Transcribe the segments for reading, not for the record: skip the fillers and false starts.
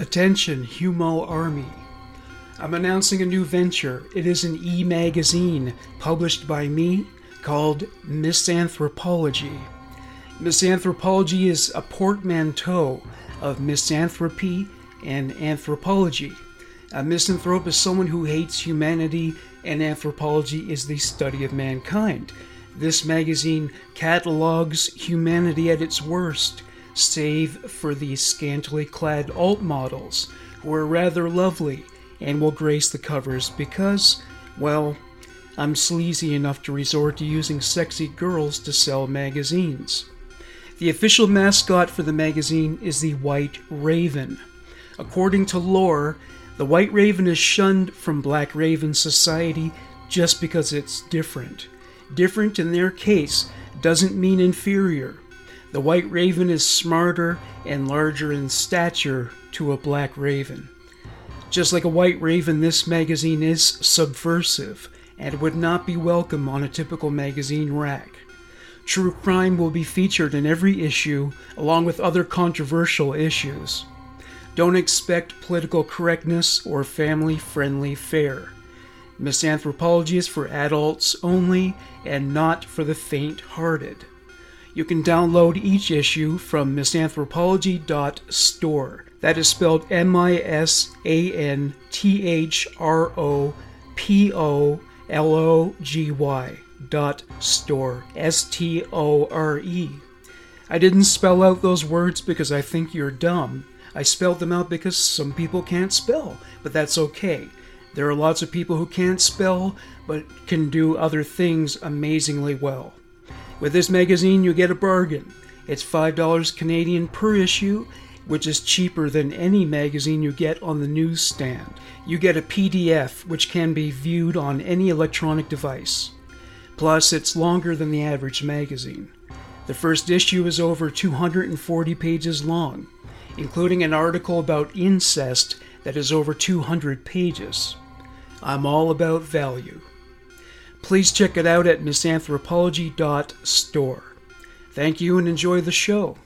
Attention, Humo Army. I'm announcing a new venture. It is an e-magazine published by me called Misanthropology. Misanthropology is a portmanteau of misanthropy and anthropology. A misanthrope is someone who hates humanity, and anthropology is the study of mankind. This magazine catalogs humanity at its worst, save for the scantily clad alt models, who are rather lovely and will grace the covers because, well, I'm sleazy enough to resort to using sexy girls to sell magazines. The official mascot for the magazine is the White Raven. According to lore, the White Raven is shunned from Black Raven society just because it's different. Different in their case doesn't mean inferior. The White Raven is smarter and larger in stature to a Black Raven. Just like a White Raven, this magazine is subversive and would not be welcome on a typical magazine rack. True crime will be featured in every issue, along with other controversial issues. Don't expect political correctness or family-friendly fare. Misanthropology is for adults only and not for the faint-hearted. You can download each issue from misanthropology.store. That is spelled misanthropology.store. store. I didn't spell out those words because I think you're dumb. I spelled them out because some people can't spell, but that's okay. There are lots of people who can't spell, but can do other things amazingly well. With this magazine, you get a bargain. It's $5 Canadian per issue, which is cheaper than any magazine you get on the newsstand. You get a PDF, which can be viewed on any electronic device. Plus, it's longer than the average magazine. The first issue is over 240 pages long, including an article about incest that is over 200 pages. I'm all about value. Please check it out at misanthropology.store. Thank you and enjoy the show.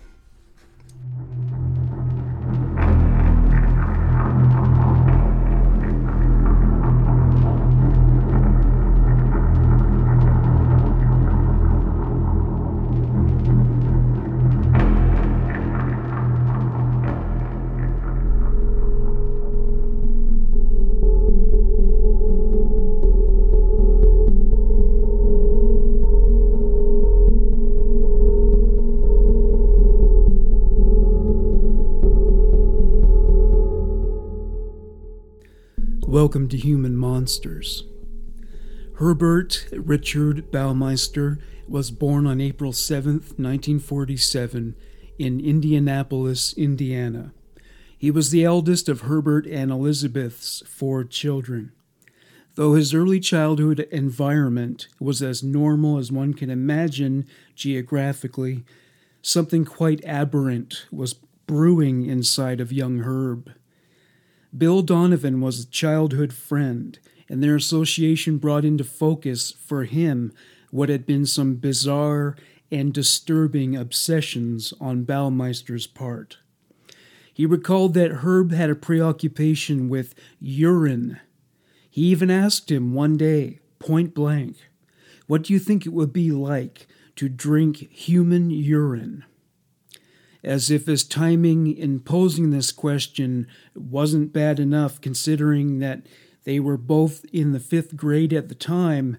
Welcome to Human Monsters. Herbert Richard Baumeister was born on April 7, 1947, in Indianapolis, Indiana. He was the eldest of Herbert and Elizabeth's four children. Though his early childhood environment was as normal as one can imagine geographically, something quite aberrant was brewing inside of young Herb. Bill Donovan was a childhood friend, and their association brought into focus for him what had been some bizarre and disturbing obsessions on Baumeister's part. He recalled that Herb had a preoccupation with urine. He even asked him one day, point blank, "What do you think it would be like to drink human urine?" As if his timing in posing this question wasn't bad enough, considering that they were both in the fifth grade at the time,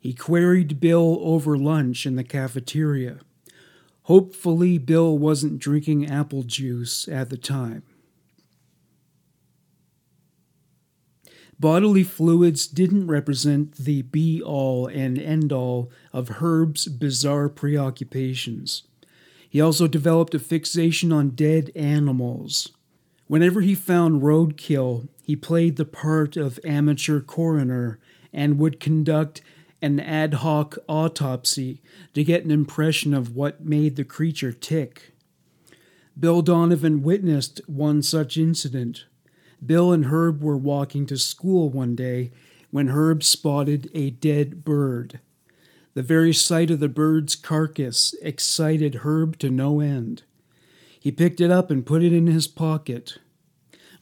he queried Bill over lunch in the cafeteria. Hopefully, Bill wasn't drinking apple juice at the time. Bodily fluids didn't represent the be-all and end-all of Herb's bizarre preoccupations. He also developed a fixation on dead animals. Whenever he found roadkill, he played the part of amateur coroner and would conduct an ad hoc autopsy to get an impression of what made the creature tick. Bill Donovan witnessed one such incident. Bill and Herb were walking to school one day when Herb spotted a dead bird. The very sight of the bird's carcass excited Herb to no end. He picked it up and put it in his pocket.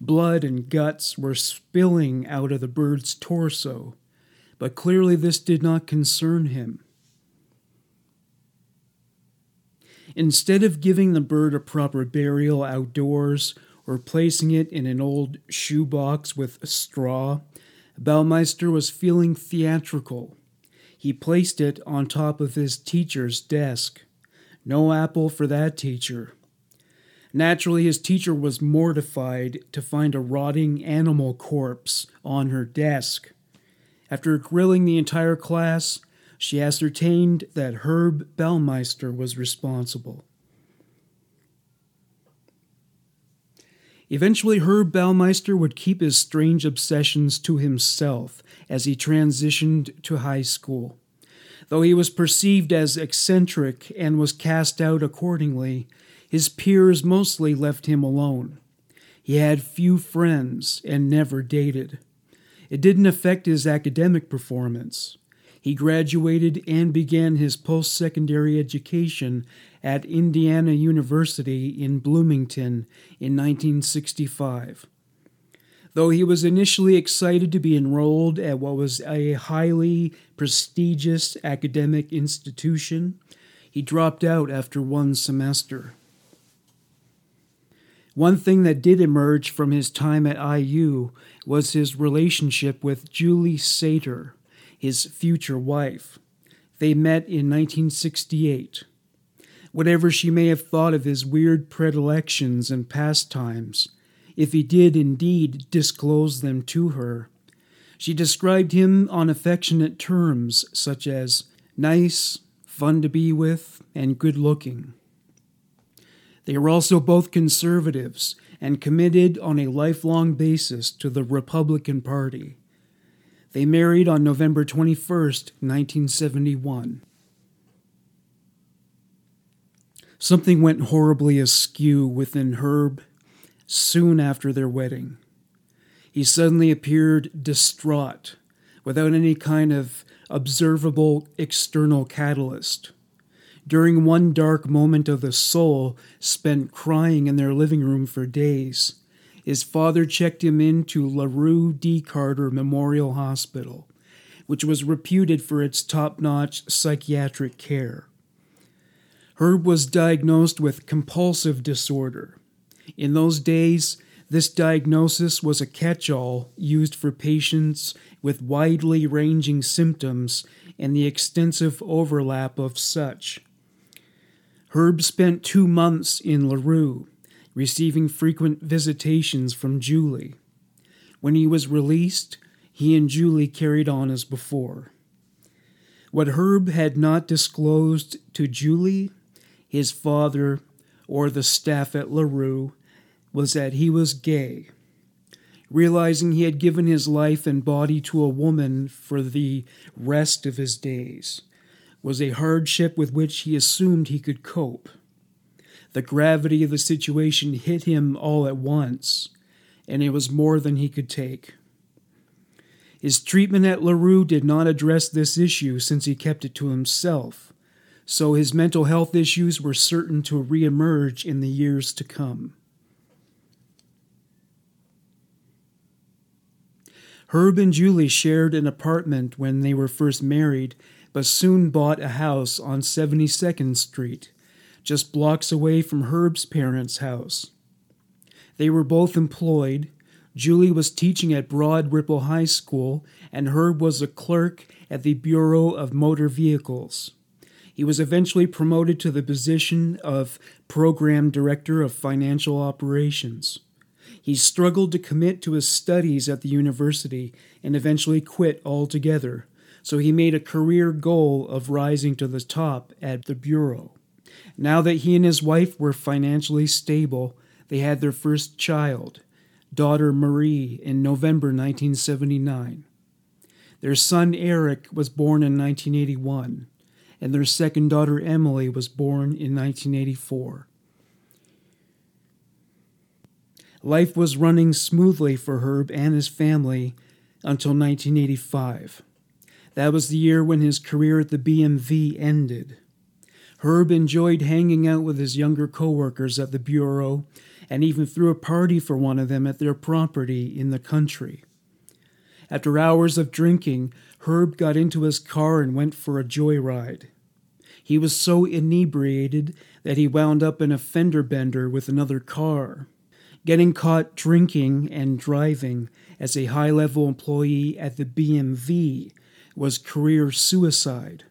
Blood and guts were spilling out of the bird's torso, but clearly this did not concern him. Instead of giving the bird a proper burial outdoors or placing it in an old shoebox with straw, Baumeister was feeling theatrical. He placed it on top of his teacher's desk. No apple for that teacher. Naturally, his teacher was mortified to find a rotting animal corpse on her desk. After grilling the entire class, she ascertained that Herb Baumeister was responsible. Eventually, Herb Baumeister would keep his strange obsessions to himself as he transitioned to high school. Though he was perceived as eccentric and was cast out accordingly, his peers mostly left him alone. He had few friends and never dated. It didn't affect his academic performance. He graduated and began his post-secondary education at Indiana University in Bloomington in 1965. Though he was initially excited to be enrolled at what was a highly prestigious academic institution, he dropped out after one semester. One thing that did emerge from his time at IU was his relationship with Julie Sater, his future wife. They met in 1968. Whatever she may have thought of his weird predilections and pastimes, if he did indeed disclose them to her, she described him on affectionate terms such as nice, fun to be with, and good-looking. They were also both conservatives and committed on a lifelong basis to the Republican Party. They married on November 21, 1971. Something went horribly askew within Herb soon after their wedding. He suddenly appeared distraught, without any kind of observable external catalyst. During one dark moment of the soul, spent crying in their living room for days, his father checked him into LaRue D. Carter Memorial Hospital, which was reputed for its top-notch psychiatric care. Herb was diagnosed with compulsive disorder. In those days, this diagnosis was a catch-all used for patients with widely ranging symptoms and the extensive overlap of such. Herb spent 2 months in LaRue, receiving frequent visitations from Julie. When he was released, he and Julie carried on as before. What Herb had not disclosed to Julie, his father, or the staff at LaRue was that he was gay. Realizing he had given his life and body to a woman for the rest of his days was a hardship with which he assumed he could cope. The gravity of the situation hit him all at once, and it was more than he could take. His treatment at LaRue did not address this issue since he kept it to himself, so his mental health issues were certain to reemerge in the years to come. Herb and Julie shared an apartment when they were first married, but soon bought a house on 72nd Street, just blocks away from Herb's parents' house. They were both employed. Julie was teaching at Broad Ripple High School, and Herb was a clerk at the Bureau of Motor Vehicles. He was eventually promoted to the position of Program Director of Financial Operations. He struggled to commit to his studies at the university and eventually quit altogether, so he made a career goal of rising to the top at the Bureau. Now that he and his wife were financially stable, they had their first child, daughter Marie, in November 1979. Their son Eric was born in 1981, and their second daughter Emily was born in 1984. Life was running smoothly for Herb and his family until 1985. That was the year when his career at the BMV ended. Herb enjoyed hanging out with his younger co-workers at the Bureau and even threw a party for one of them at their property in the country. After hours of drinking, Herb got into his car and went for a joyride. He was so inebriated that he wound up in a fender bender with another car, getting caught drinking and driving as a high-level employee at the BMV was career suicide.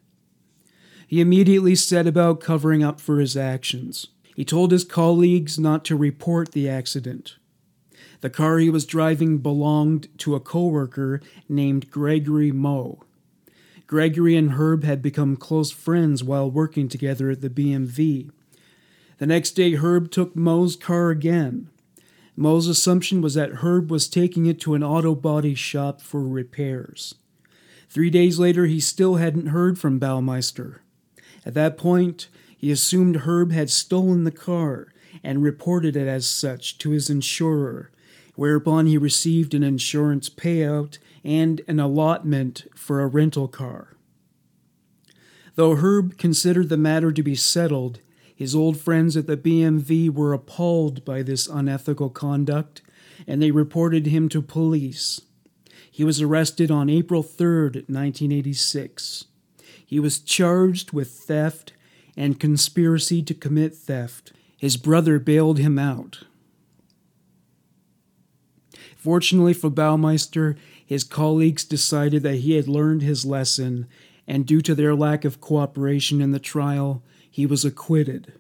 He immediately set about covering up for his actions. He told his colleagues not to report the accident. The car he was driving belonged to a coworker named Gregory Moe. Gregory and Herb had become close friends while working together at the BMV. The next day, Herb took Moe's car again. Moe's assumption was that Herb was taking it to an auto body shop for repairs. 3 days later, he still hadn't heard from Baumeister. At that point, he assumed Herb had stolen the car and reported it as such to his insurer, whereupon he received an insurance payout and an allotment for a rental car. Though Herb considered the matter to be settled, his old friends at the BMV were appalled by this unethical conduct, and they reported him to police. He was arrested on April 3, 1986. He was charged with theft and conspiracy to commit theft. His brother bailed him out. Fortunately for Baumeister, his colleagues decided that he had learned his lesson, and due to their lack of cooperation in the trial, he was acquitted.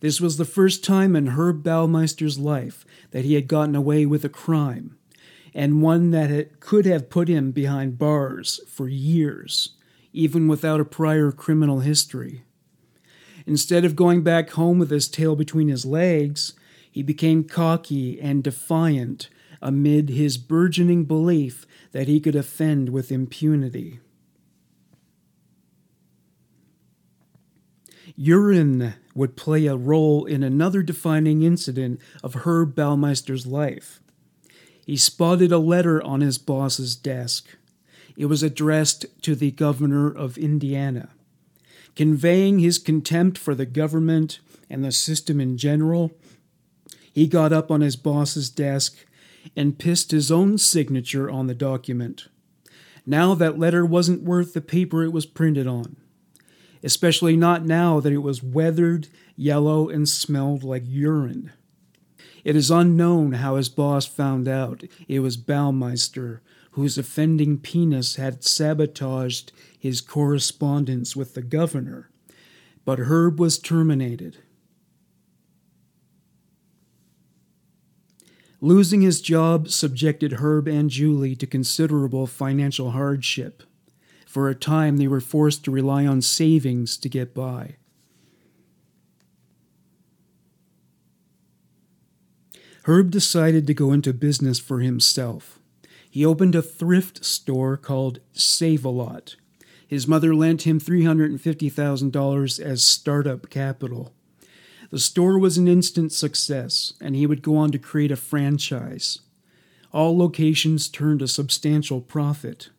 This was the first time in Herb Baumeister's life that he had gotten away with a crime, and one that could have put him behind bars for years, even without a prior criminal history. Instead of going back home with his tail between his legs, he became cocky and defiant amid his burgeoning belief that he could offend with impunity. Urine would play a role in another defining incident of Herb Baumeister's life. He spotted a letter on his boss's desk. It was addressed to the governor of Indiana. Conveying his contempt for the government and the system in general, he got up on his boss's desk and pissed his own signature on the document. Now that letter wasn't worth the paper it was printed on, especially not now that it was weathered, yellow, and smelled like urine. It is unknown how his boss found out it was Baumeister, whose offending penis had sabotaged his correspondence with the governor, but Herb was terminated. Losing his job subjected Herb and Julie to considerable financial hardship. For a time, they were forced to rely on savings to get by. Herb decided to go into business for himself. He opened a thrift store called Save a Lot. His mother lent him $350,000 as startup capital. The store was an instant success, and he would go on to create a franchise. All locations turned a substantial profit.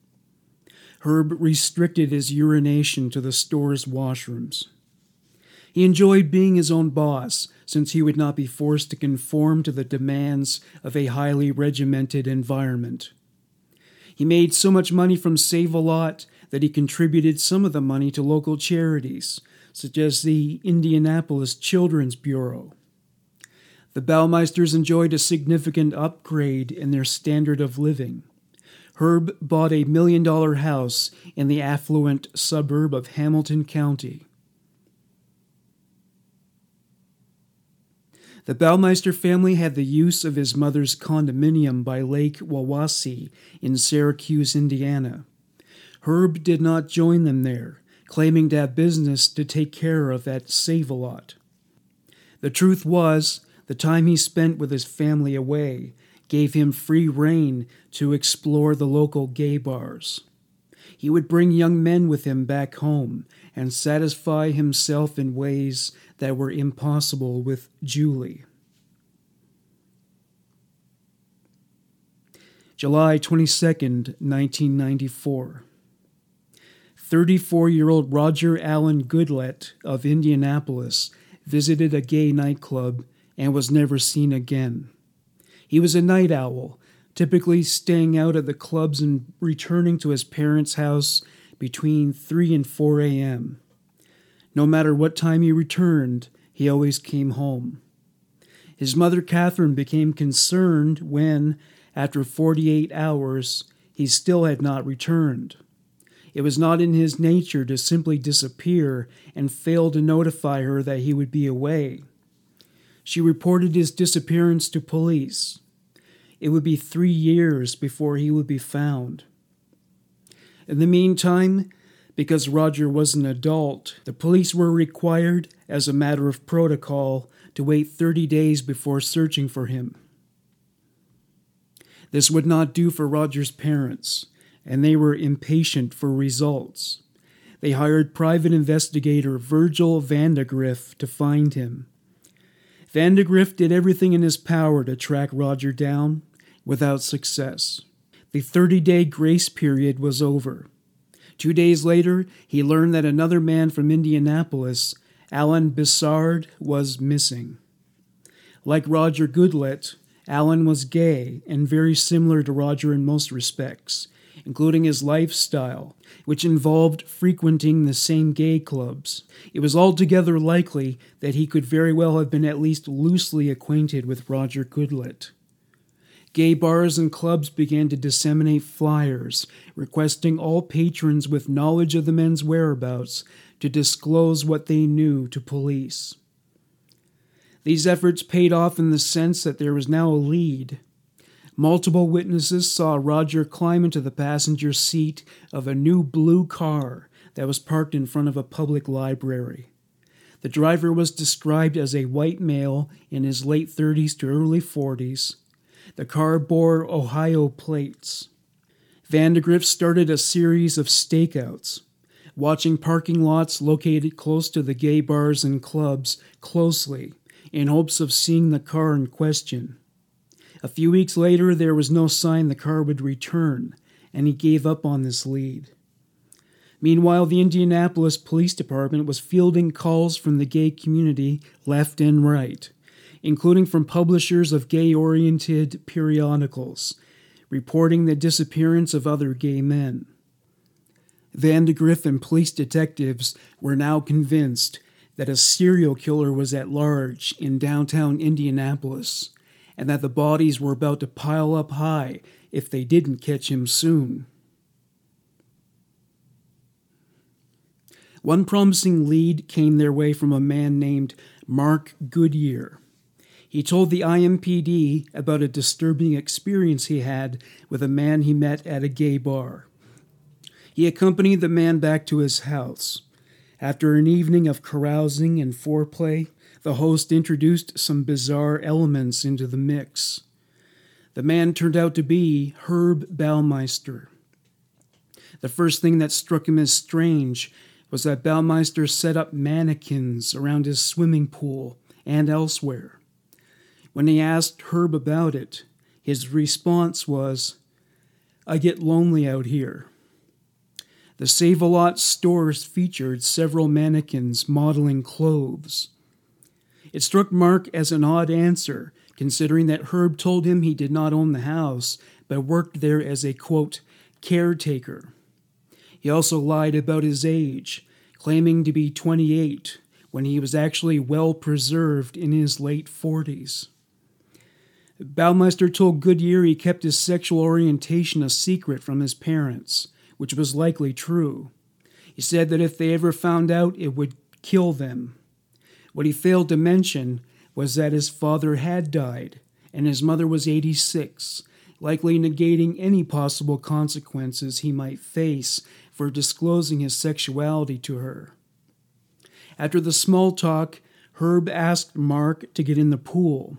Herb restricted his urination to the store's washrooms. He enjoyed being his own boss, since he would not be forced to conform to the demands of a highly regimented environment. He made so much money from Save-A-Lot that he contributed some of the money to local charities, such as the Indianapolis Children's Bureau. The Baumeisters enjoyed a significant upgrade in their standard of living. Herb bought a $1 million house in the affluent suburb of Hamilton County. The Baumeister family had the use of his mother's condominium by Lake Wawasee in Syracuse, Indiana. Herb did not join them there, claiming to have business to take care of at Save-A-Lot. The truth was, the time he spent with his family away gave him free rein to explore the local gay bars. He would bring young men with him back home and satisfy himself in ways that were impossible with Julie. July 22, 1994. 34-year-old Roger Allen Goodlett of Indianapolis visited a gay nightclub and was never seen again. He was a night owl, typically staying out at the clubs and returning to his parents' house between 3 and 4 a.m. No matter what time he returned, he always came home. His mother, Catherine, became concerned when, after 48 hours, he still had not returned. It was not in his nature to simply disappear and fail to notify her that he would be away. She reported his disappearance to police. It would be 3 years before he would be found. In the meantime, because Roger was an adult, the police were required, as a matter of protocol, to wait 30 days before searching for him. This would not do for Roger's parents, and they were impatient for results. They hired private investigator Virgil Vandagriff to find him. Vandagriff did everything in his power to track Roger down, without success. The 30-day grace period was over. 2 days later, he learned that another man from Indianapolis, Alan Brissard, was missing. Like Roger Goodlett, Alan was gay and very similar to Roger in most respects, including his lifestyle, which involved frequenting the same gay clubs. It was altogether likely that he could very well have been at least loosely acquainted with Roger Goodlett. Gay bars and clubs began to disseminate flyers, requesting all patrons with knowledge of the men's whereabouts to disclose what they knew to police. These efforts paid off in the sense that there was now a lead. Multiple witnesses saw Roger climb into the passenger seat of a new blue car that was parked in front of a public library. The driver was described as a white male in his late 30s to early 40s. The car bore Ohio plates. Vandagriff started a series of stakeouts, watching parking lots located close to the gay bars and clubs closely in hopes of seeing the car in question. A few weeks later, there was no sign the car would return, and he gave up on this lead. Meanwhile, the Indianapolis Police Department was fielding calls from the gay community left and right, including from publishers of gay-oriented periodicals, reporting the disappearance of other gay men. Vandagriff and police detectives were now convinced that a serial killer was at large in downtown Indianapolis, and that the bodies were about to pile up high if they didn't catch him soon. One promising lead came their way from a man named Mark Goodyear. He told the IMPD about a disturbing experience he had with a man he met at a gay bar. He accompanied the man back to his house. After an evening of carousing and foreplay, the host introduced some bizarre elements into the mix. The man turned out to be Herb Baumeister. The first thing that struck him as strange was that Baumeister set up mannequins around his swimming pool and elsewhere. When he asked Herb about it, his response was, "I get lonely out here." The Save a Lot stores featured several mannequins modeling clothes. It struck Mark as an odd answer, considering that Herb told him he did not own the house, but worked there as a, quote, caretaker. He also lied about his age, claiming to be 28, when he was actually well preserved in his late 40s. Baumeister told Goodyear he kept his sexual orientation a secret from his parents, which was likely true. He said that if they ever found out, it would kill them. What he failed to mention was that his father had died, and his mother was 86, likely negating any possible consequences he might face for disclosing his sexuality to her. After the small talk, Herb asked Mark to get in the pool.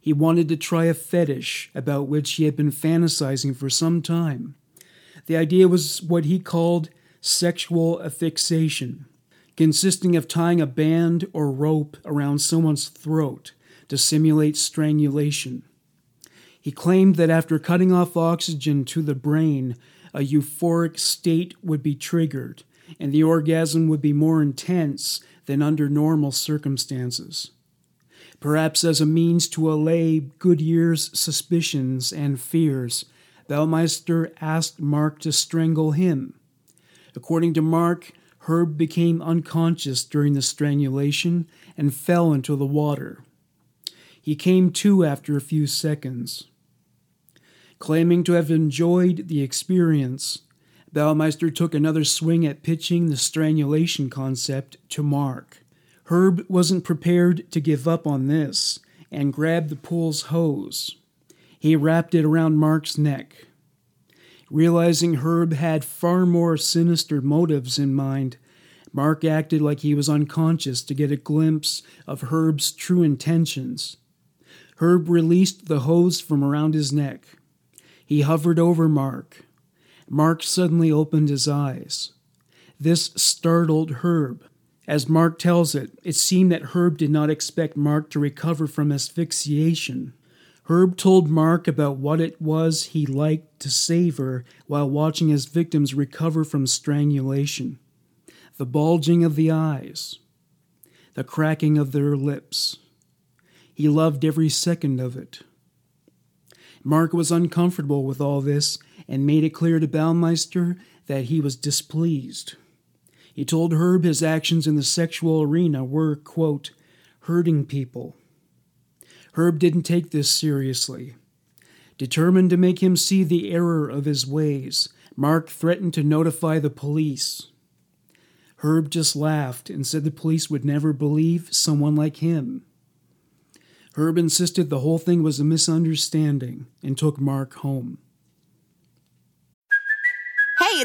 He wanted to try a fetish about which he had been fantasizing for some time. The idea was what he called sexual asphyxiation, consisting of tying a band or rope around someone's throat to simulate strangulation. He claimed that after cutting off oxygen to the brain, a euphoric state would be triggered and the orgasm would be more intense than under normal circumstances. Perhaps as a means to allay Goodyear's suspicions and fears, Baumeister asked Mark to strangle him. According to Mark, Herb became unconscious during the strangulation and fell into the water. He came to after a few seconds. Claiming to have enjoyed the experience, Baumeister took another swing at pitching the strangulation concept to Mark. Herb wasn't prepared to give up on this and grabbed the pool's hose. He wrapped it around Mark's neck. Realizing Herb had far more sinister motives in mind, Mark acted like he was unconscious to get a glimpse of Herb's true intentions. Herb released the hose from around his neck. He hovered over Mark. Mark suddenly opened his eyes. This startled Herb. As Mark tells it, it seemed that Herb did not expect Mark to recover from asphyxiation. Herb told Mark about what it was he liked to savor while watching his victims recover from strangulation. The bulging of the eyes. The cracking of their lips. He loved every second of it. Mark was uncomfortable with all this and made it clear to Baumeister that he was displeased. He told Herb his actions in the sexual arena were, quote, hurting people. Herb didn't take this seriously. Determined to make him see the error of his ways, Mark threatened to notify the police. Herb just laughed and said the police would never believe someone like him. Herb insisted the whole thing was a misunderstanding and took Mark home. Hey,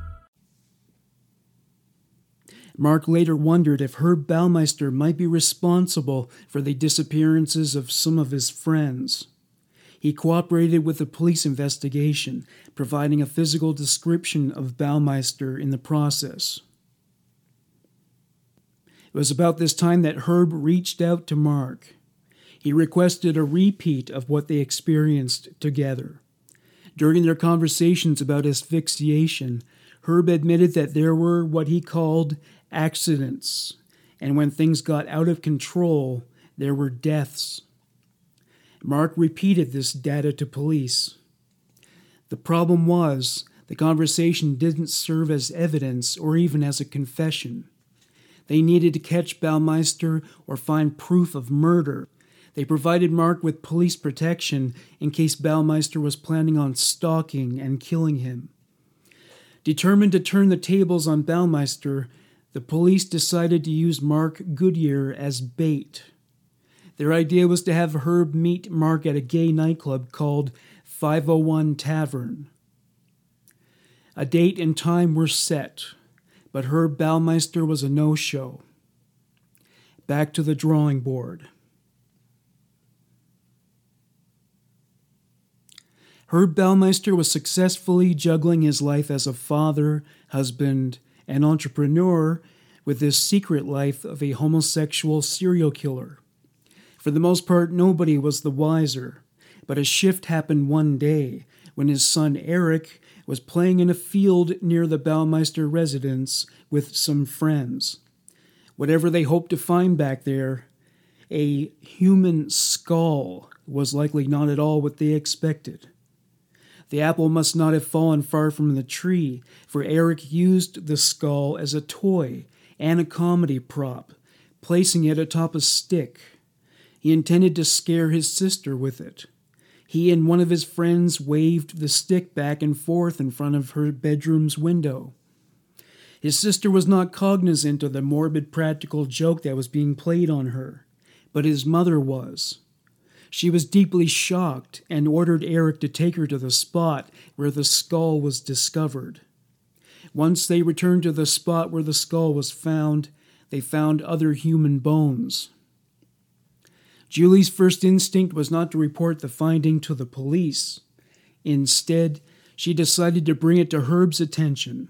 Mark later wondered if Herb Baumeister might be responsible for the disappearances of some of his friends. He cooperated with the police investigation, providing a physical description of Baumeister in the process. It was about this time that Herb reached out to Mark. He requested a repeat of what they experienced together. During their conversations about asphyxiation, Herb admitted that there were what he called accidents, and when things got out of control, there were deaths. Mark repeated this data to police. The problem was, the conversation didn't serve as evidence or even as a confession. They needed to catch Baumeister or find proof of murder. They provided Mark with police protection in case Baumeister was planning on stalking and killing him. Determined to turn the tables on Baumeister, the police decided to use Mark Goodyear as bait. Their idea was to have Herb meet Mark at a gay nightclub called 501 Tavern. A date and time were set, but Herb Baumeister was a no-show. Back to the drawing board. Herb Baumeister was successfully juggling his life as a father, husband, and entrepreneur with his secret life of a homosexual serial killer. For the most part, nobody was the wiser, but a shift happened one day when his son Eric was playing in a field near the Baumeister residence with some friends. Whatever they hoped to find back there, a human skull, was likely not at all what they expected. The apple must not have fallen far from the tree, for Eric used the skull as a toy and a comedy prop, placing it atop a stick. He intended to scare his sister with it. He and one of his friends waved the stick back and forth in front of her bedroom's window. His sister was not cognizant of the morbid practical joke that was being played on her, but his mother was. She was deeply shocked and ordered Eric to take her to the spot where the skull was discovered. Once they returned to the spot where the skull was found, they found other human bones. Julie's first instinct was not to report the finding to the police. Instead, she decided to bring it to Herb's attention.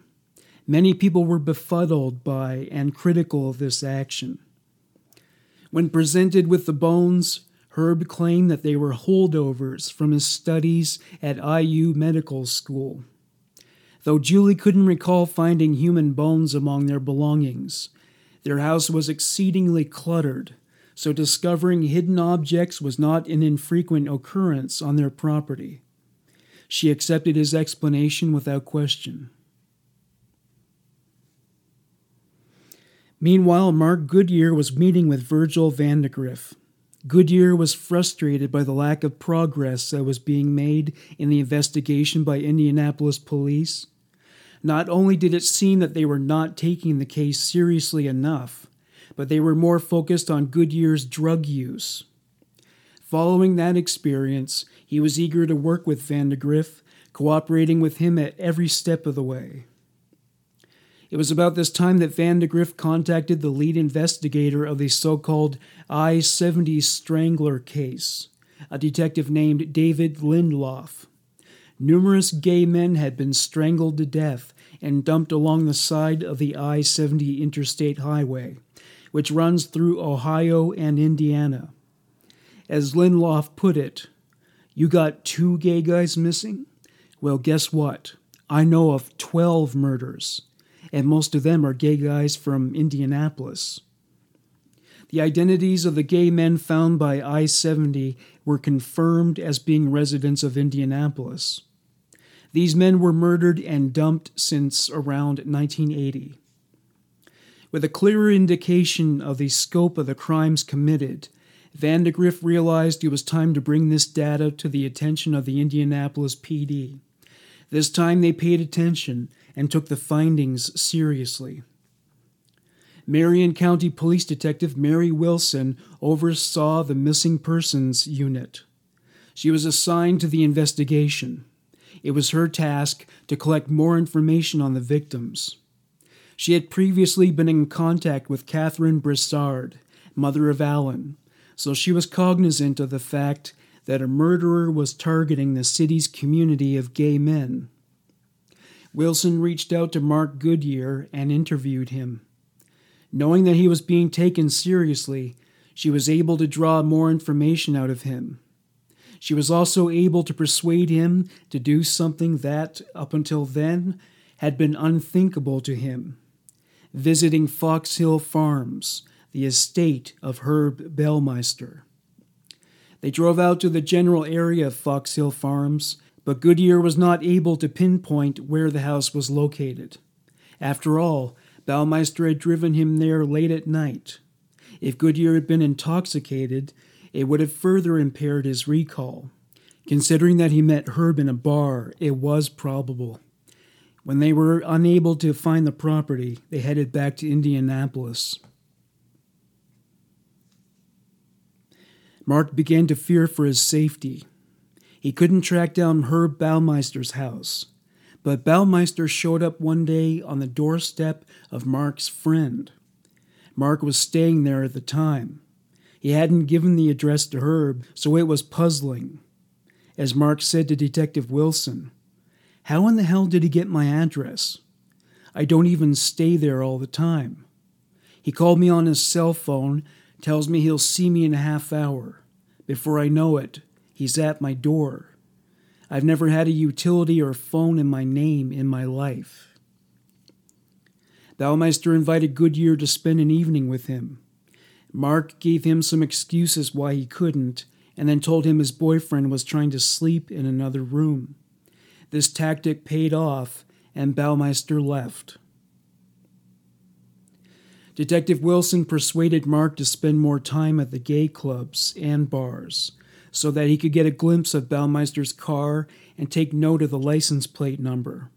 Many people were befuddled by and critical of this action. When presented with the bones, Herb claimed that they were holdovers from his studies at IU Medical School. Though Julie couldn't recall finding human bones among their belongings, their house was exceedingly cluttered, so discovering hidden objects was not an infrequent occurrence on their property. She accepted his explanation without question. Meanwhile, Mark Goodyear was meeting with Virgil Vandagriff. Goodyear was frustrated by the lack of progress that was being made in the investigation by Indianapolis police. Not only did it seem that they were not taking the case seriously enough, but they were more focused on Goodyear's drug use. Following that experience, he was eager to work with Vandagriff, cooperating with him at every step of the way. It was about this time that Vandagriff contacted the lead investigator of the so-called I-70 Strangler case, a detective named David Lindloff. Numerous gay men had been strangled to death and dumped along the side of the I-70 Interstate Highway, which runs through Ohio and Indiana. As Lindloff put it, "You got 2 gay guys missing? Well, guess what? I know of 12 murders. And most of them are gay guys from Indianapolis." The identities of the gay men found by I-70 were confirmed as being residents of Indianapolis. These men were murdered and dumped since around 1980. With a clearer indication of the scope of the crimes committed, Vandagriff realized it was time to bring this data to the attention of the Indianapolis PD. This time they paid attention and took the findings seriously. Marion County Police Detective Mary Wilson oversaw the Missing Persons Unit. She was assigned to the investigation. It was her task to collect more information on the victims. She had previously been in contact with Catherine Brissard, mother of Alan, so she was cognizant of the fact that a murderer was targeting the city's community of gay men. Wilson reached out to Mark Goodyear and interviewed him. Knowing that he was being taken seriously, she was able to draw more information out of him. She was also able to persuade him to do something that, up until then, had been unthinkable to him: visiting Fox Hill Farms, the estate of Herb Baumeister. They drove out to the general area of Fox Hill Farms, but Goodyear was not able to pinpoint where the house was located. After all, Baumeister had driven him there late at night. If Goodyear had been intoxicated, it would have further impaired his recall. Considering that he met Herb in a bar, it was probable. When they were unable to find the property, they headed back to Indianapolis. Mark began to fear for his safety. He couldn't track down Herb Baumeister's house, but Baumeister showed up one day on the doorstep of Mark's friend. Mark was staying there at the time. He hadn't given the address to Herb, so it was puzzling. As Mark said to Detective Wilson, "How in the hell did he get my address? I don't even stay there all the time. He called me on his cell phone, tells me he'll see me in a half hour. Before I know it, he's at my door. I've never had a utility or phone in my name in my life." Baumeister invited Goodyear to spend an evening with him. Mark gave him some excuses why he couldn't, and then told him his boyfriend was trying to sleep in another room. This tactic paid off, and Baumeister left. Detective Wilson persuaded Mark to spend more time at the gay clubs and bars so that he could get a glimpse of Baumeister's car and take note of the license plate number.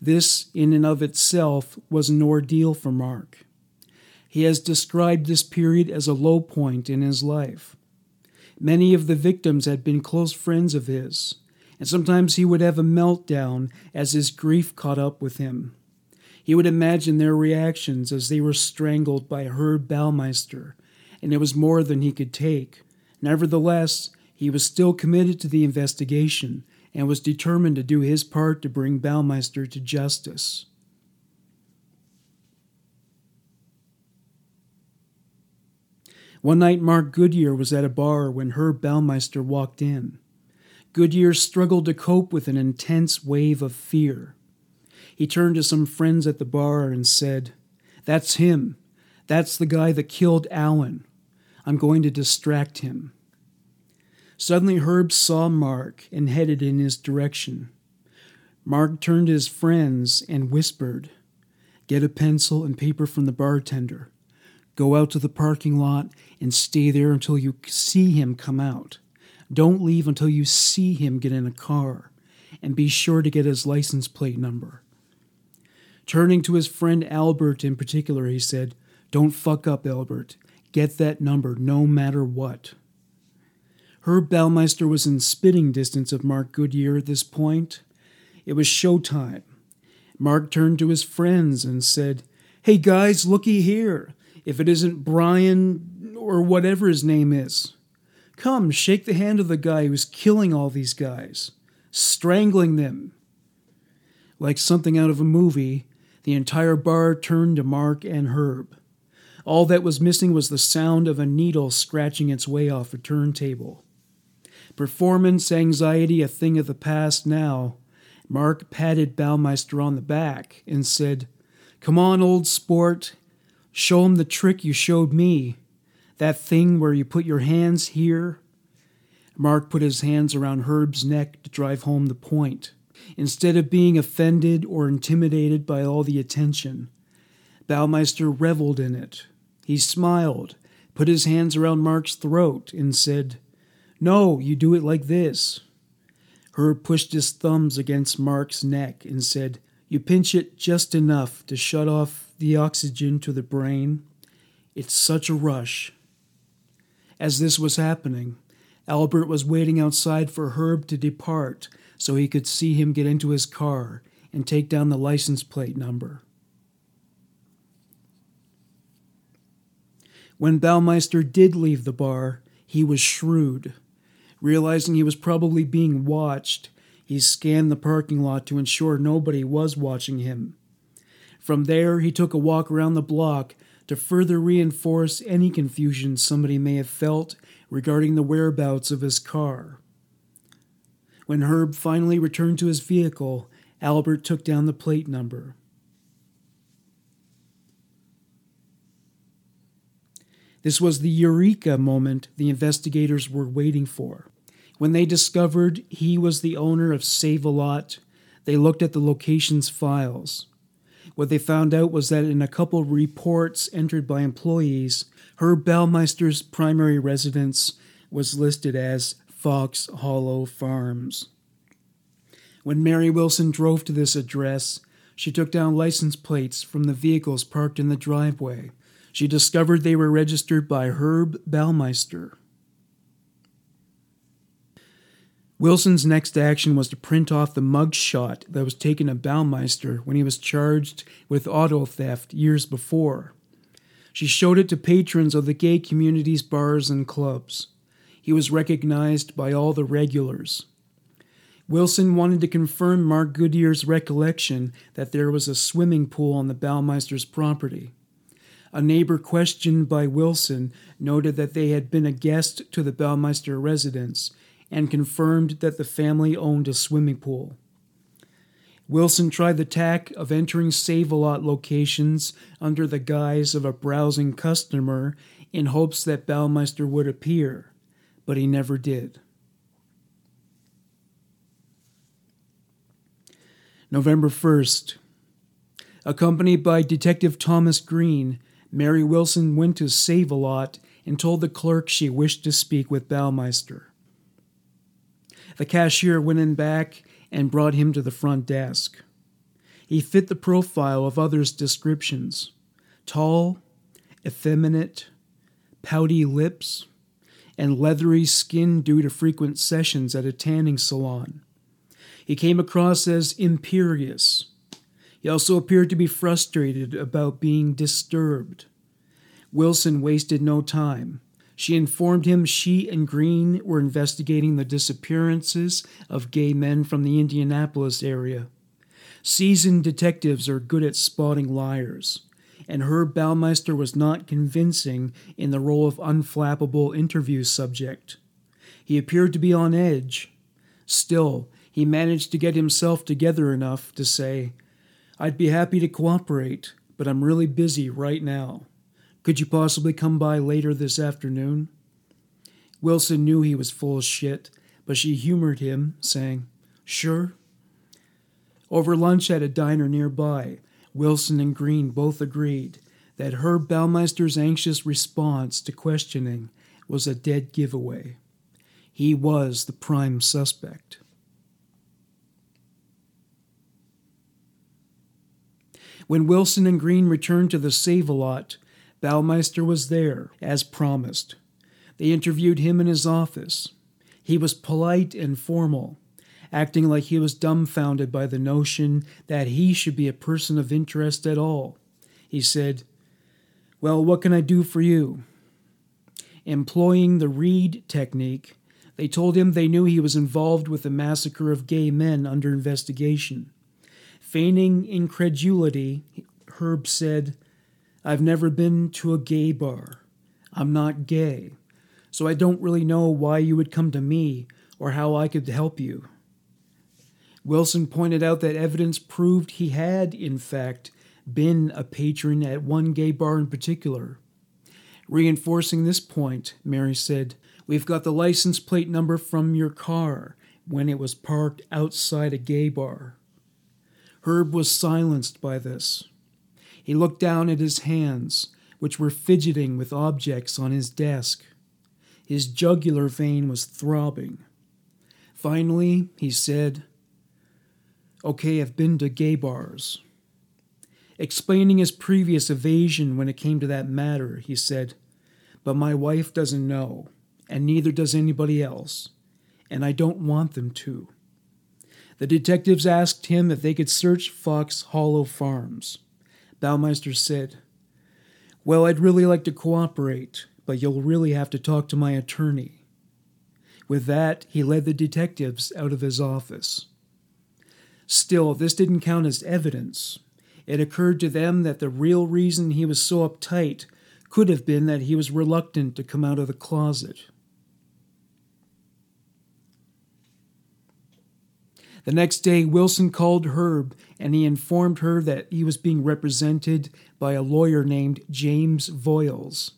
This, in and of itself, was an ordeal for Mark. He has described this period as a low point in his life. Many of the victims had been close friends of his, and sometimes he would have a meltdown as his grief caught up with him. He would imagine their reactions as they were strangled by Herb Baumeister, and it was more than he could take. Nevertheless, he was still committed to the investigation and was determined to do his part to bring Baumeister to justice. One night, Mark Goodyear was at a bar when Herb Baumeister walked in. Goodyear struggled to cope with an intense wave of fear. He turned to some friends at the bar and said, "That's him. That's the guy that killed Alan. I'm going to distract him." Suddenly, Herb saw Mark and headed in his direction. Mark turned to his friends and whispered, "Get a pencil and paper from the bartender. Go out to the parking lot and stay there until you see him come out. Don't leave until you see him get in a car, and be sure to get his license plate number." Turning to his friend Albert in particular, he said, "Don't fuck up, Albert. Get that number no matter what." Herb Baumeister was in spitting distance of Mark Goodyear at this point. It was showtime. Mark turned to his friends and said, "Hey guys, looky here. If it isn't Brian or whatever his name is, come shake the hand of the guy who's killing all these guys, strangling them." Like something out of a movie, the entire bar turned to Mark and Herb. All that was missing was the sound of a needle scratching its way off a turntable. Performance anxiety a thing of the past now, Mark patted Baumeister on the back and said, "Come on, old sport. Show him the trick you showed me, that thing where you put your hands here." Mark put his hands around Herb's neck to drive home the point. Instead of being offended or intimidated by all the attention, Baumeister reveled in it. He smiled, put his hands around Mark's throat, and said, "No, you do it like this." Herb pushed his thumbs against Mark's neck and said, "You pinch it just enough to shut off the oxygen to the brain. It's such a rush." As this was happening, Albert was waiting outside for Herb to depart so he could see him get into his car and take down the license plate number. When Baumeister did leave the bar, he was shrewd. Realizing he was probably being watched, he scanned the parking lot to ensure nobody was watching him. From there, he took a walk around the block to further reinforce any confusion somebody may have felt regarding the whereabouts of his car. When Herb finally returned to his vehicle, Albert took down the plate number. This was the eureka moment the investigators were waiting for. When they discovered he was the owner of Save a Lot, they looked at the location's files. What they found out was that in a couple reports entered by employees, Herb Baumeister's primary residence was listed as Fox Hollow Farms. When Mary Wilson drove to this address, she took down license plates from the vehicles parked in the driveway. She discovered they were registered by Herb Baumeister. Wilson's next action was to print off the mugshot that was taken of Baumeister when he was charged with auto theft years before. She showed it to patrons of the gay community's bars and clubs. He was recognized by all the regulars. Wilson wanted to confirm Mark Goodyear's recollection that there was a swimming pool on the Baumeister's property. A neighbor questioned by Wilson noted that they had been a guest to the Baumeister residence and confirmed that the family owned a swimming pool. Wilson tried the tack of entering Save-A-Lot locations under the guise of a browsing customer in hopes that Baumeister would appear, but he never did. November 1st. Accompanied by Detective Thomas Green, Mary Wilson went to Save-A-Lot and told the clerk she wished to speak with Baumeister. The cashier went in back and brought him to the front desk. He fit the profile of others' descriptions. Tall, effeminate, pouty lips, and leathery skin due to frequent sessions at a tanning salon. He came across as imperious. He also appeared to be frustrated about being disturbed. Wilson wasted no time. She informed him she and Green were investigating the disappearances of gay men from the Indianapolis area. Seasoned detectives are good at spotting liars, and Herb Baumeister was not convincing in the role of unflappable interview subject. He appeared to be on edge. Still, he managed to get himself together enough to say, "I'd be happy to cooperate, but I'm really busy right now. Could you possibly come by later this afternoon?" Wilson knew he was full of shit, but she humored him, saying, "Sure." Over lunch at a diner nearby, Wilson and Green both agreed that Herb Baumeister's anxious response to questioning was a dead giveaway. He was the prime suspect. When Wilson and Green returned to the Save-A-Lot, Baumeister was there, as promised. They interviewed him in his office. He was polite and formal, acting like he was dumbfounded by the notion that he should be a person of interest at all. He said, "Well, what can I do for you?" Employing the Reed technique, they told him they knew he was involved with the massacre of gay men under investigation. Feigning incredulity, Herb said, "I've never been to a gay bar. I'm not gay, so I don't really know why you would come to me or how I could help you." Wilson pointed out that evidence proved he had, in fact, been a patron at one gay bar in particular. Reinforcing this point, Mary said, "We've got the license plate number from your car when it was parked outside a gay bar." Herb was silenced by this. He looked down at his hands, which were fidgeting with objects on his desk. His jugular vein was throbbing. Finally, he said, "Okay, I've been to gay bars." Explaining his previous evasion when it came to that matter, he said, "But my wife doesn't know, and neither does anybody else, and I don't want them to." The detectives asked him if they could search Fox Hollow Farms. Baumeister said, "Well, I'd really like to cooperate, but you'll really have to talk to my attorney." With that, he led the detectives out of his office. Still, this didn't count as evidence. It occurred to them that the real reason he was so uptight could have been that he was reluctant to come out of the closet. The next day, Wilson called Herb, and he informed her that he was being represented by a lawyer named James Voiles.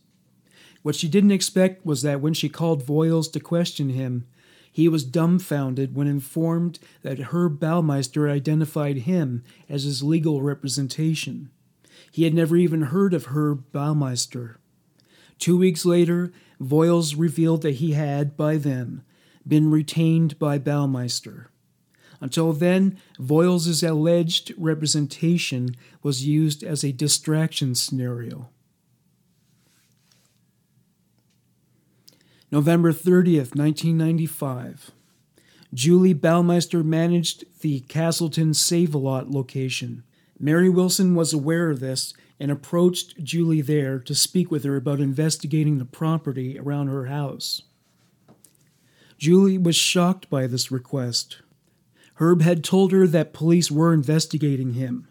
What she didn't expect was that when she called Voiles to question him, he was dumbfounded when informed that Herb Baumeister identified him as his legal representation. He had never even heard of Herb Baumeister. 2 weeks later, Voiles revealed that he had, by then, been retained by Baumeister. Until then, Voiles' alleged representation was used as a distraction scenario. November 30th, 1995. Julie Baumeister managed the Castleton Save-A-Lot location. Mary Wilson was aware of this and approached Julie there to speak with her about investigating the property around her house. Julie was shocked by this request. Herb had told her that police were investigating him,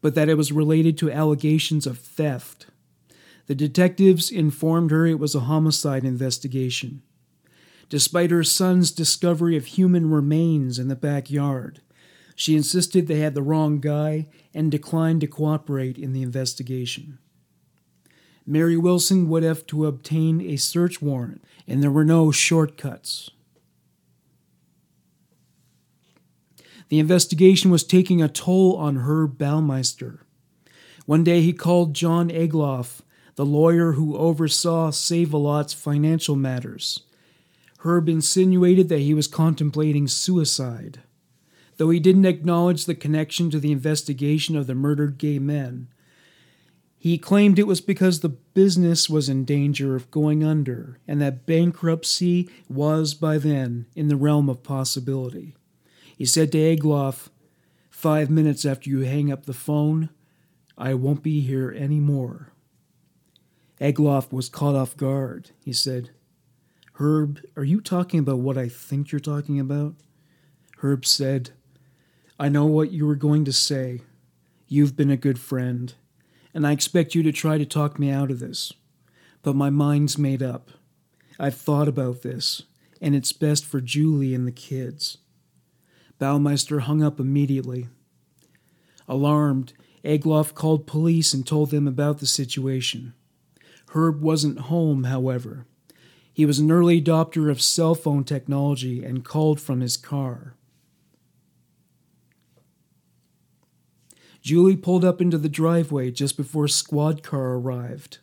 but that it was related to allegations of theft. The detectives informed her it was a homicide investigation. Despite her son's discovery of human remains in the backyard, she insisted they had the wrong guy and declined to cooperate in the investigation. Mary Wilson would have to obtain a search warrant, and there were no shortcuts. The investigation was taking a toll on Herb Baumeister. One day he called John Egloff, the lawyer who oversaw Save-A-Lot's financial matters. Herb insinuated that he was contemplating suicide. Though he didn't acknowledge the connection to the investigation of the murdered gay men, he claimed it was because the business was in danger of going under and that bankruptcy was, by then, in the realm of possibility. He said to Egloff, 5 minutes after you hang up the phone, I won't be here anymore. Egloff was caught off guard. He said, Herb, are you talking about what I think you're talking about? Herb said, I know what you were going to say. You've been a good friend, and I expect you to try to talk me out of this. But my mind's made up. I've thought about this, and it's best for Julie and the kids. Baumeister hung up immediately. Alarmed, Egloff called police and told them about the situation. Herb wasn't home, however. He was an early adopter of cell phone technology and called from his car. Julie pulled up into the driveway just before squad car arrived.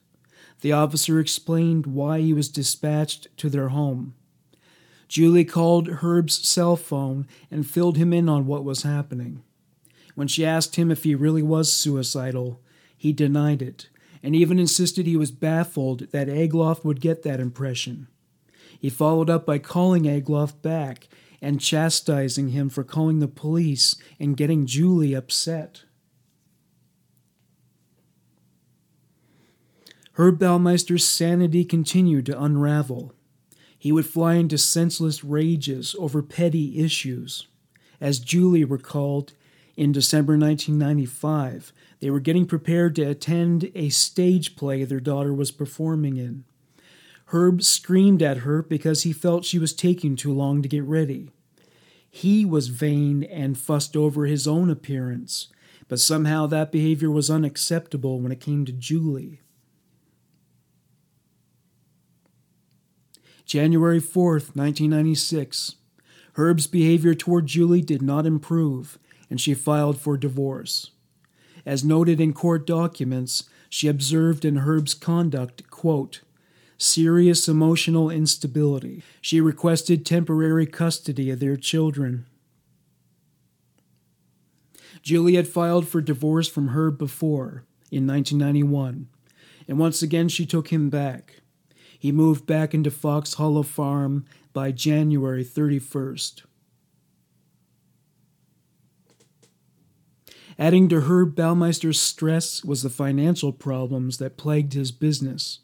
The officer explained why he was dispatched to their home. Julie called Herb's cell phone and filled him in on what was happening. When she asked him if he really was suicidal, he denied it, and even insisted he was baffled that Egloff would get that impression. He followed up by calling Egloff back and chastising him for calling the police and getting Julie upset. Herb Baumeister's sanity continued to unravel. He would fly into senseless rages over petty issues. As Julie recalled, in December 1995, they were getting prepared to attend a stage play their daughter was performing in. Herb screamed at her because he felt she was taking too long to get ready. He was vain and fussed over his own appearance, but somehow that behavior was unacceptable when it came to Julie. January 4th, 1996. Herb's behavior toward Julie did not improve, and she filed for divorce. As noted in court documents, she observed in Herb's conduct, quote, serious emotional instability. She requested temporary custody of their children. Julie had filed for divorce from Herb before, in 1991, and once again she took him back. He moved back into Fox Hollow Farm by January 31st. Adding to Herb Baumeister's stress was the financial problems that plagued his business.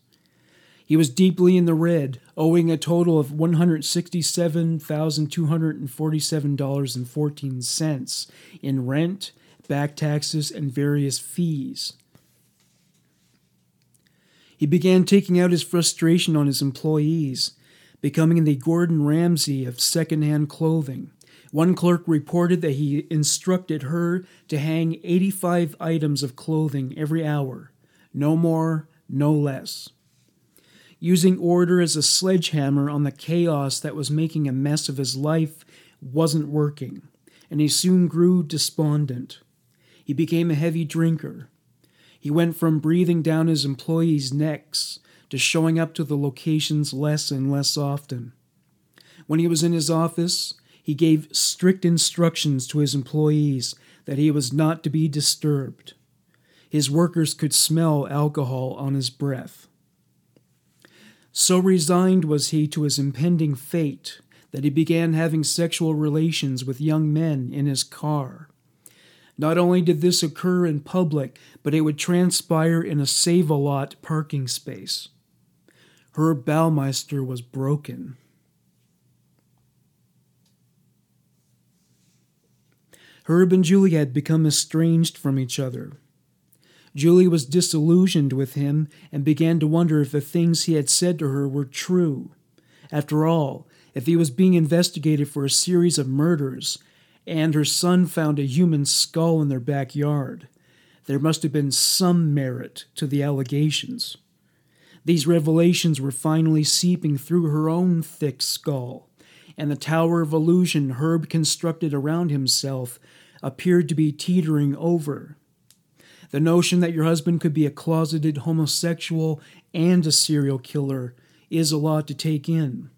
He was deeply in the red, owing a total of $167,247.14 in rent, back taxes, and various fees. He began taking out his frustration on his employees, becoming the Gordon Ramsay of secondhand clothing. One clerk reported that he instructed her to hang 85 items of clothing every hour. No more, no less. Using order as a sledgehammer on the chaos that was making a mess of his life wasn't working, and he soon grew despondent. He became a heavy drinker. He went from breathing down his employees' necks to showing up to the locations less and less often. When he was in his office, he gave strict instructions to his employees that he was not to be disturbed. His workers could smell alcohol on his breath. So resigned was he to his impending fate that he began having sexual relations with young men in his car. Not only did this occur in public, but it would transpire in a Save a Lot parking space. Herb Baumeister was broken. Herb and Julie had become estranged from each other. Julie was disillusioned with him and began to wonder if the things he had said to her were true. After all, if he was being investigated for a series of murders, and her son found a human skull in their backyard, there must have been some merit to the allegations. These revelations were finally seeping through her own thick skull, and the tower of illusion Herb constructed around himself appeared to be teetering over. The notion that your husband could be a closeted homosexual and a serial killer is a lot to take in,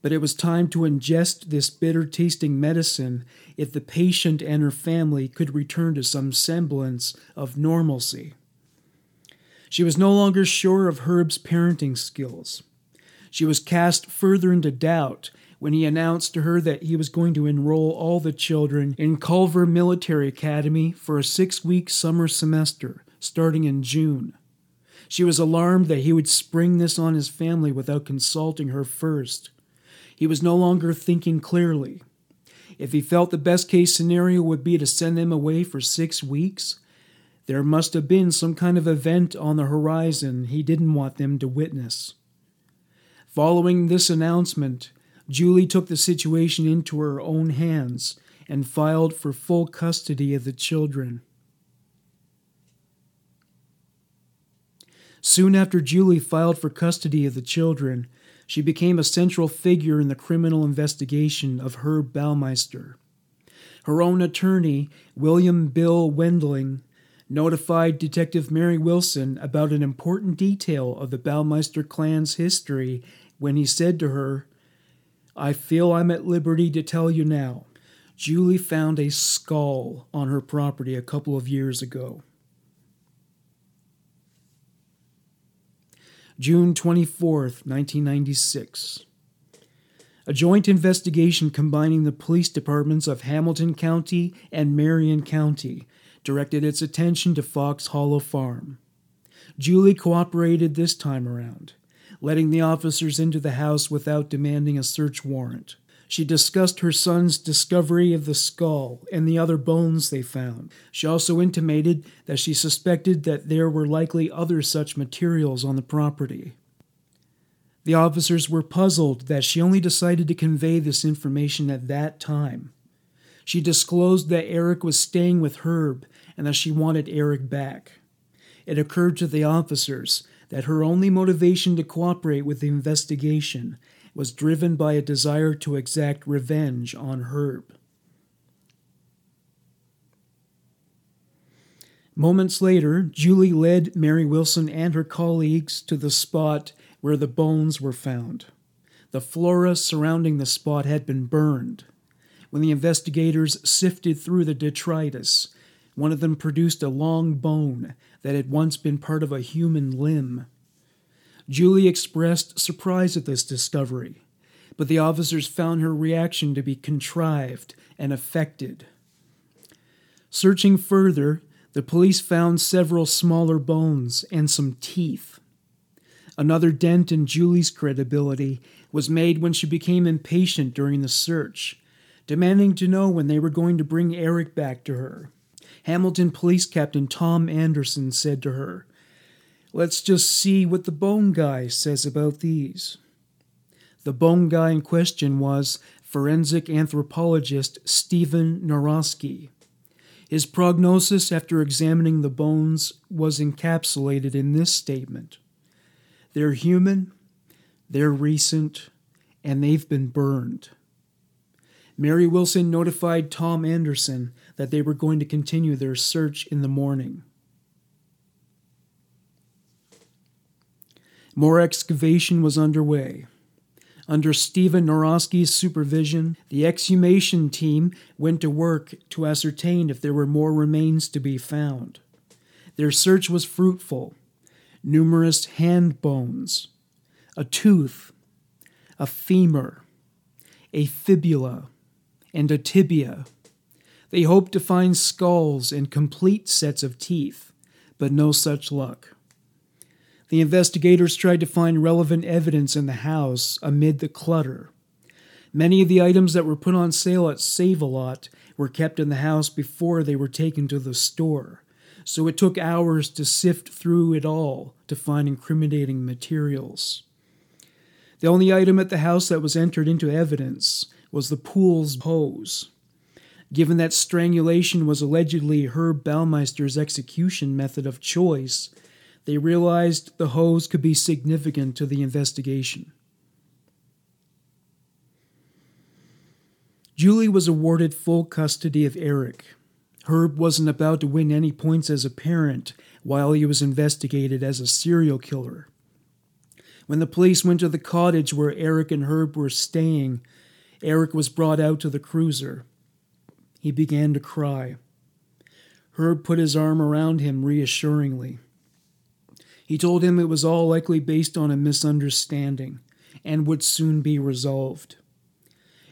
but it was time to ingest this bitter-tasting medicine if the patient and her family could return to some semblance of normalcy. She was no longer sure of Herb's parenting skills. She was cast further into doubt when he announced to her that he was going to enroll all the children in Culver Military Academy for a 6-week summer semester, starting in June. She was alarmed that he would spring this on his family without consulting her first. He was no longer thinking clearly. If he felt the best-case scenario would be to send them away for 6 weeks, there must have been some kind of event on the horizon he didn't want them to witness. Following this announcement, Julie took the situation into her own hands and filed for full custody of the children. Soon after Julie filed for custody of the children, she became a central figure in the criminal investigation of Herb Baumeister. Her own attorney, William Bill Wendling, notified Detective Mary Wilson about an important detail of the Baumeister clan's history when he said to her, "I feel I'm at liberty to tell you now. Julie found a skull on her property a couple of years ago." June 24th, 1996. A joint investigation combining the police departments of Hamilton County and Marion County directed its attention to Fox Hollow Farm. Julie cooperated this time around, letting the officers into the house without demanding a search warrant. She discussed her son's discovery of the skull and the other bones they found. She also intimated that she suspected that there were likely other such materials on the property. The officers were puzzled that she only decided to convey this information at that time. She disclosed that Eric was staying with Herb and that she wanted Eric back. It occurred to the officers that her only motivation to cooperate with the investigation was driven by a desire to exact revenge on Herb. Moments later, Julie led Mary Wilson and her colleagues to the spot where the bones were found. The flora surrounding the spot had been burned. When the investigators sifted through the detritus, one of them produced a long bone that had once been part of a human limb. Julie expressed surprise at this discovery, but the officers found her reaction to be contrived and affected. Searching further, the police found several smaller bones and some teeth. Another dent in Julie's credibility was made when she became impatient during the search, demanding to know when they were going to bring Eric back to her. Hamilton Police Captain Tom Anderson said to her, "Let's just see what the bone guy says about these." The bone guy in question was forensic anthropologist Stephen Nawrocki. His prognosis after examining the bones was encapsulated in this statement: "They're human, they're recent, and they've been burned." Mary Wilson notified Tom Anderson that they were going to continue their search in the morning. More excavation was underway. Under Stephen Nawrocki's supervision, the exhumation team went to work to ascertain if there were more remains to be found. Their search was fruitful. Numerous hand bones, a tooth, a femur, a fibula, and a tibia. They hoped to find skulls and complete sets of teeth, but no such luck. The investigators tried to find relevant evidence in the house amid the clutter. Many of the items that were put on sale at Save a Lot were kept in the house before they were taken to the store, so it took hours to sift through it all to find incriminating materials. The only item at the house that was entered into evidence was the pool's hose. Given that strangulation was allegedly Herb Baumeister's execution method of choice, they realized the hose could be significant to the investigation. Julie was awarded full custody of Eric. Herb wasn't about to win any points as a parent while he was investigated as a serial killer. When the police went to the cottage where Eric and Herb were staying, Eric was brought out to the cruiser. He began to cry. Herb put his arm around him reassuringly. He told him it was all likely based on a misunderstanding and would soon be resolved.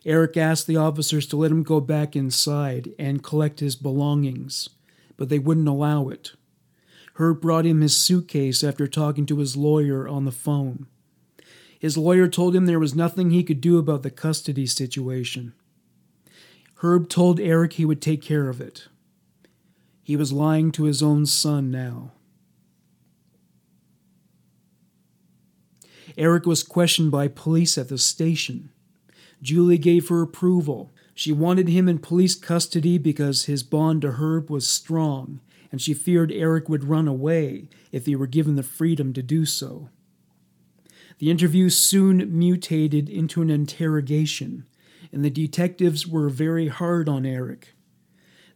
Eric asked the officers to let him go back inside and collect his belongings, but they wouldn't allow it. Herb brought him his suitcase after talking to his lawyer on the phone. His lawyer told him there was nothing he could do about the custody situation. Herb told Eric he would take care of it. He was lying to his own son now. Eric was questioned by police at the station. Julie gave her approval. She wanted him in police custody because his bond to Herb was strong, and she feared Eric would run away if he were given the freedom to do so. The interview soon mutated into an interrogation, and the detectives were very hard on Eric.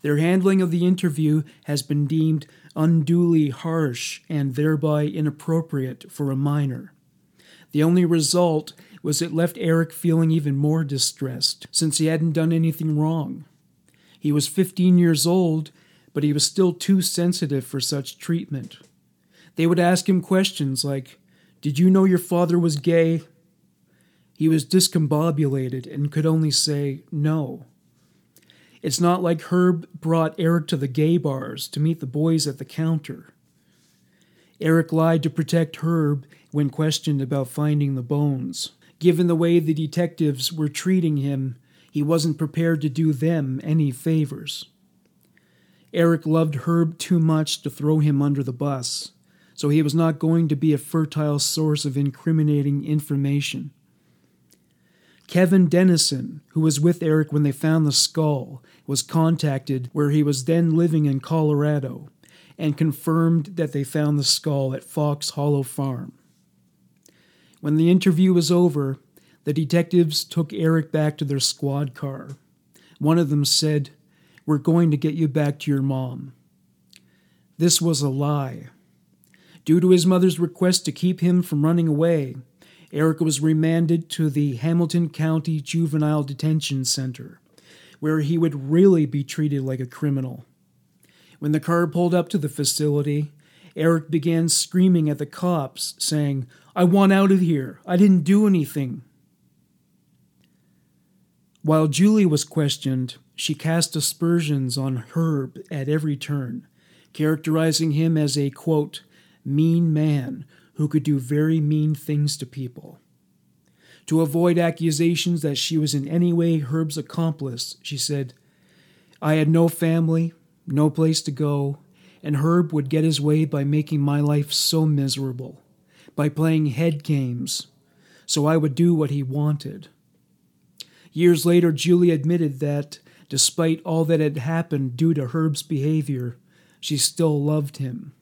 Their handling of the interview has been deemed unduly harsh and thereby inappropriate for a minor. The only result was it left Eric feeling even more distressed, since he hadn't done anything wrong. He was 15 years old, but he was still too sensitive for such treatment. They would ask him questions like, "Did you know your father was gay?" He was discombobulated and could only say no. It's not like Herb brought Eric to the gay bars to meet the boys at the counter. Eric lied to protect Herb when questioned about finding the bones. Given the way the detectives were treating him, he wasn't prepared to do them any favors. Eric loved Herb too much to throw him under the bus, so he was not going to be a fertile source of incriminating information. Kevin Dennison, who was with Eric when they found the skull, was contacted where he was then living in Colorado and confirmed that they found the skull at Fox Hollow Farm. When the interview was over, the detectives took Eric back to their squad car. One of them said, "We're going to get you back to your mom." This was a lie. Due to his mother's request to keep him from running away, Eric was remanded to the Hamilton County Juvenile Detention Center, where he would really be treated like a criminal. When the car pulled up to the facility, Eric began screaming at the cops, saying, "I want out of here. I didn't do anything." While Julie was questioned, she cast aspersions on Herb at every turn, characterizing him as a, quote, mean man who could do very mean things to people. To avoid accusations that she was in any way Herb's accomplice, she said, "I had no family, no place to go, and Herb would get his way by making my life so miserable, by playing head games, so I would do what he wanted." Years later, Julie admitted that, despite all that had happened due to Herb's behavior, she still loved him.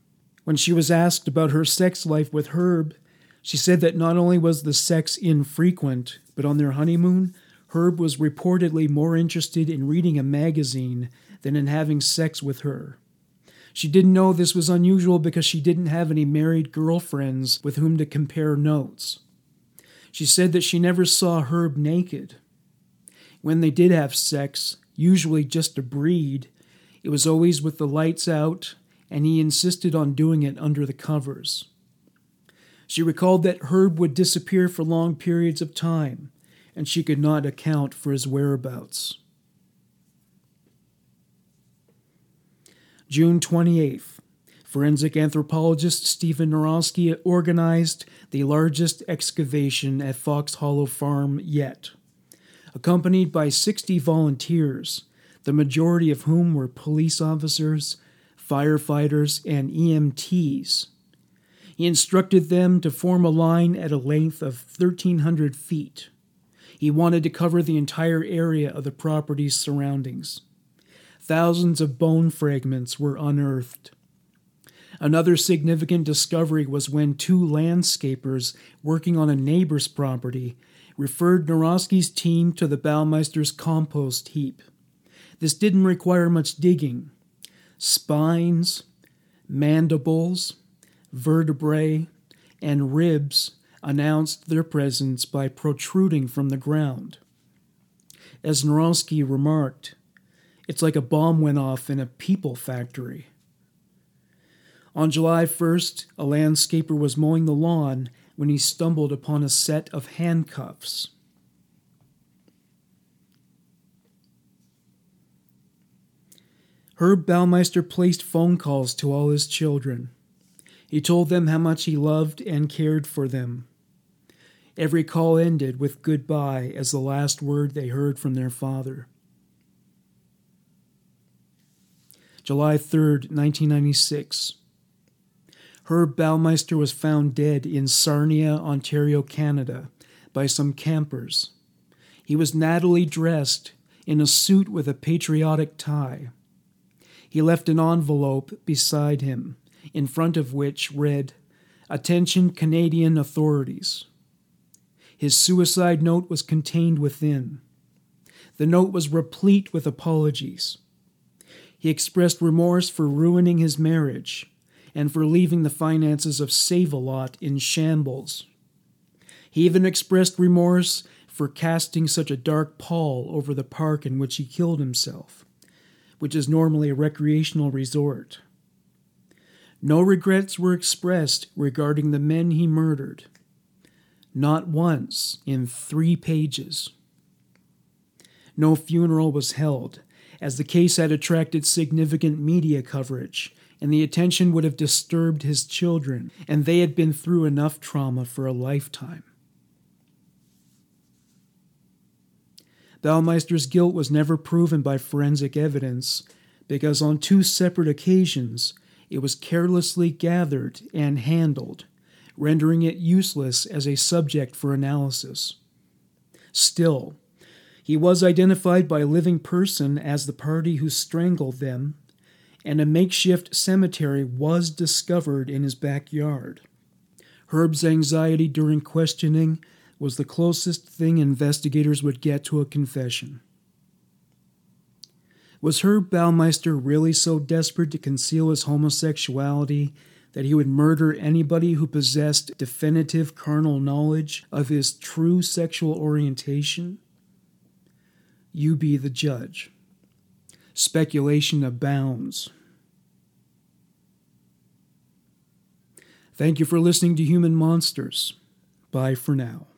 When she was asked about her sex life with Herb, she said that not only was the sex infrequent, but on their honeymoon, Herb was reportedly more interested in reading a magazine than in having sex with her. She didn't know this was unusual because she didn't have any married girlfriends with whom to compare notes. She said that she never saw Herb naked. When they did have sex, usually just to breed, it was always with the lights out, and he insisted on doing it under the covers. She recalled that Herb would disappear for long periods of time, and she could not account for his whereabouts. June 28th, forensic anthropologist Stephen Nawrocki organized the largest excavation at Fox Hollow Farm yet. Accompanied by 60 volunteers, the majority of whom were police officers, firefighters, and EMTs. He instructed them to form a line at a length of 1,300 feet. He wanted to cover the entire area of the property's surroundings. Thousands of bone fragments were unearthed. Another significant discovery was when two landscapers working on a neighbor's property referred Nawrocki's team to the Baumeister's compost heap. This didn't require much digging. Spines, mandibles, vertebrae, and ribs announced their presence by protruding from the ground. As Nawrocki remarked, "It's like a bomb went off in a people factory." On July 1st, a landscaper was mowing the lawn when he stumbled upon a set of handcuffs. Herb Baumeister placed phone calls to all his children. He told them how much he loved and cared for them. Every call ended with goodbye as the last word they heard from their father. July 3rd, 1996. Herb Baumeister was found dead in Sarnia, Ontario, Canada, by some campers. He was nattily dressed in a suit with a patriotic tie. He left an envelope beside him, in front of which read, "Attention Canadian authorities." His suicide note was contained within. The note was replete with apologies. He expressed remorse for ruining his marriage and for leaving the finances of Save-A-Lot in shambles. He even expressed remorse for casting such a dark pall over the park in which he killed himself, which is normally a recreational resort. No regrets were expressed regarding the men he murdered. Not once in 3 pages. No funeral was held, as the case had attracted significant media coverage, and the attention would have disturbed his children, and they had been through enough trauma for a lifetime. Baumeister's guilt was never proven by forensic evidence, because on 2 separate occasions, it was carelessly gathered and handled, rendering it useless as a subject for analysis. Still, he was identified by a living person as the party who strangled them, and a makeshift cemetery was discovered in his backyard. Herb's anxiety during questioning was the closest thing investigators would get to a confession. Was Herb Baumeister really so desperate to conceal his homosexuality that he would murder anybody who possessed definitive carnal knowledge of his true sexual orientation? You be the judge. Speculation abounds. Thank you for listening to Human Monsters. Bye for now.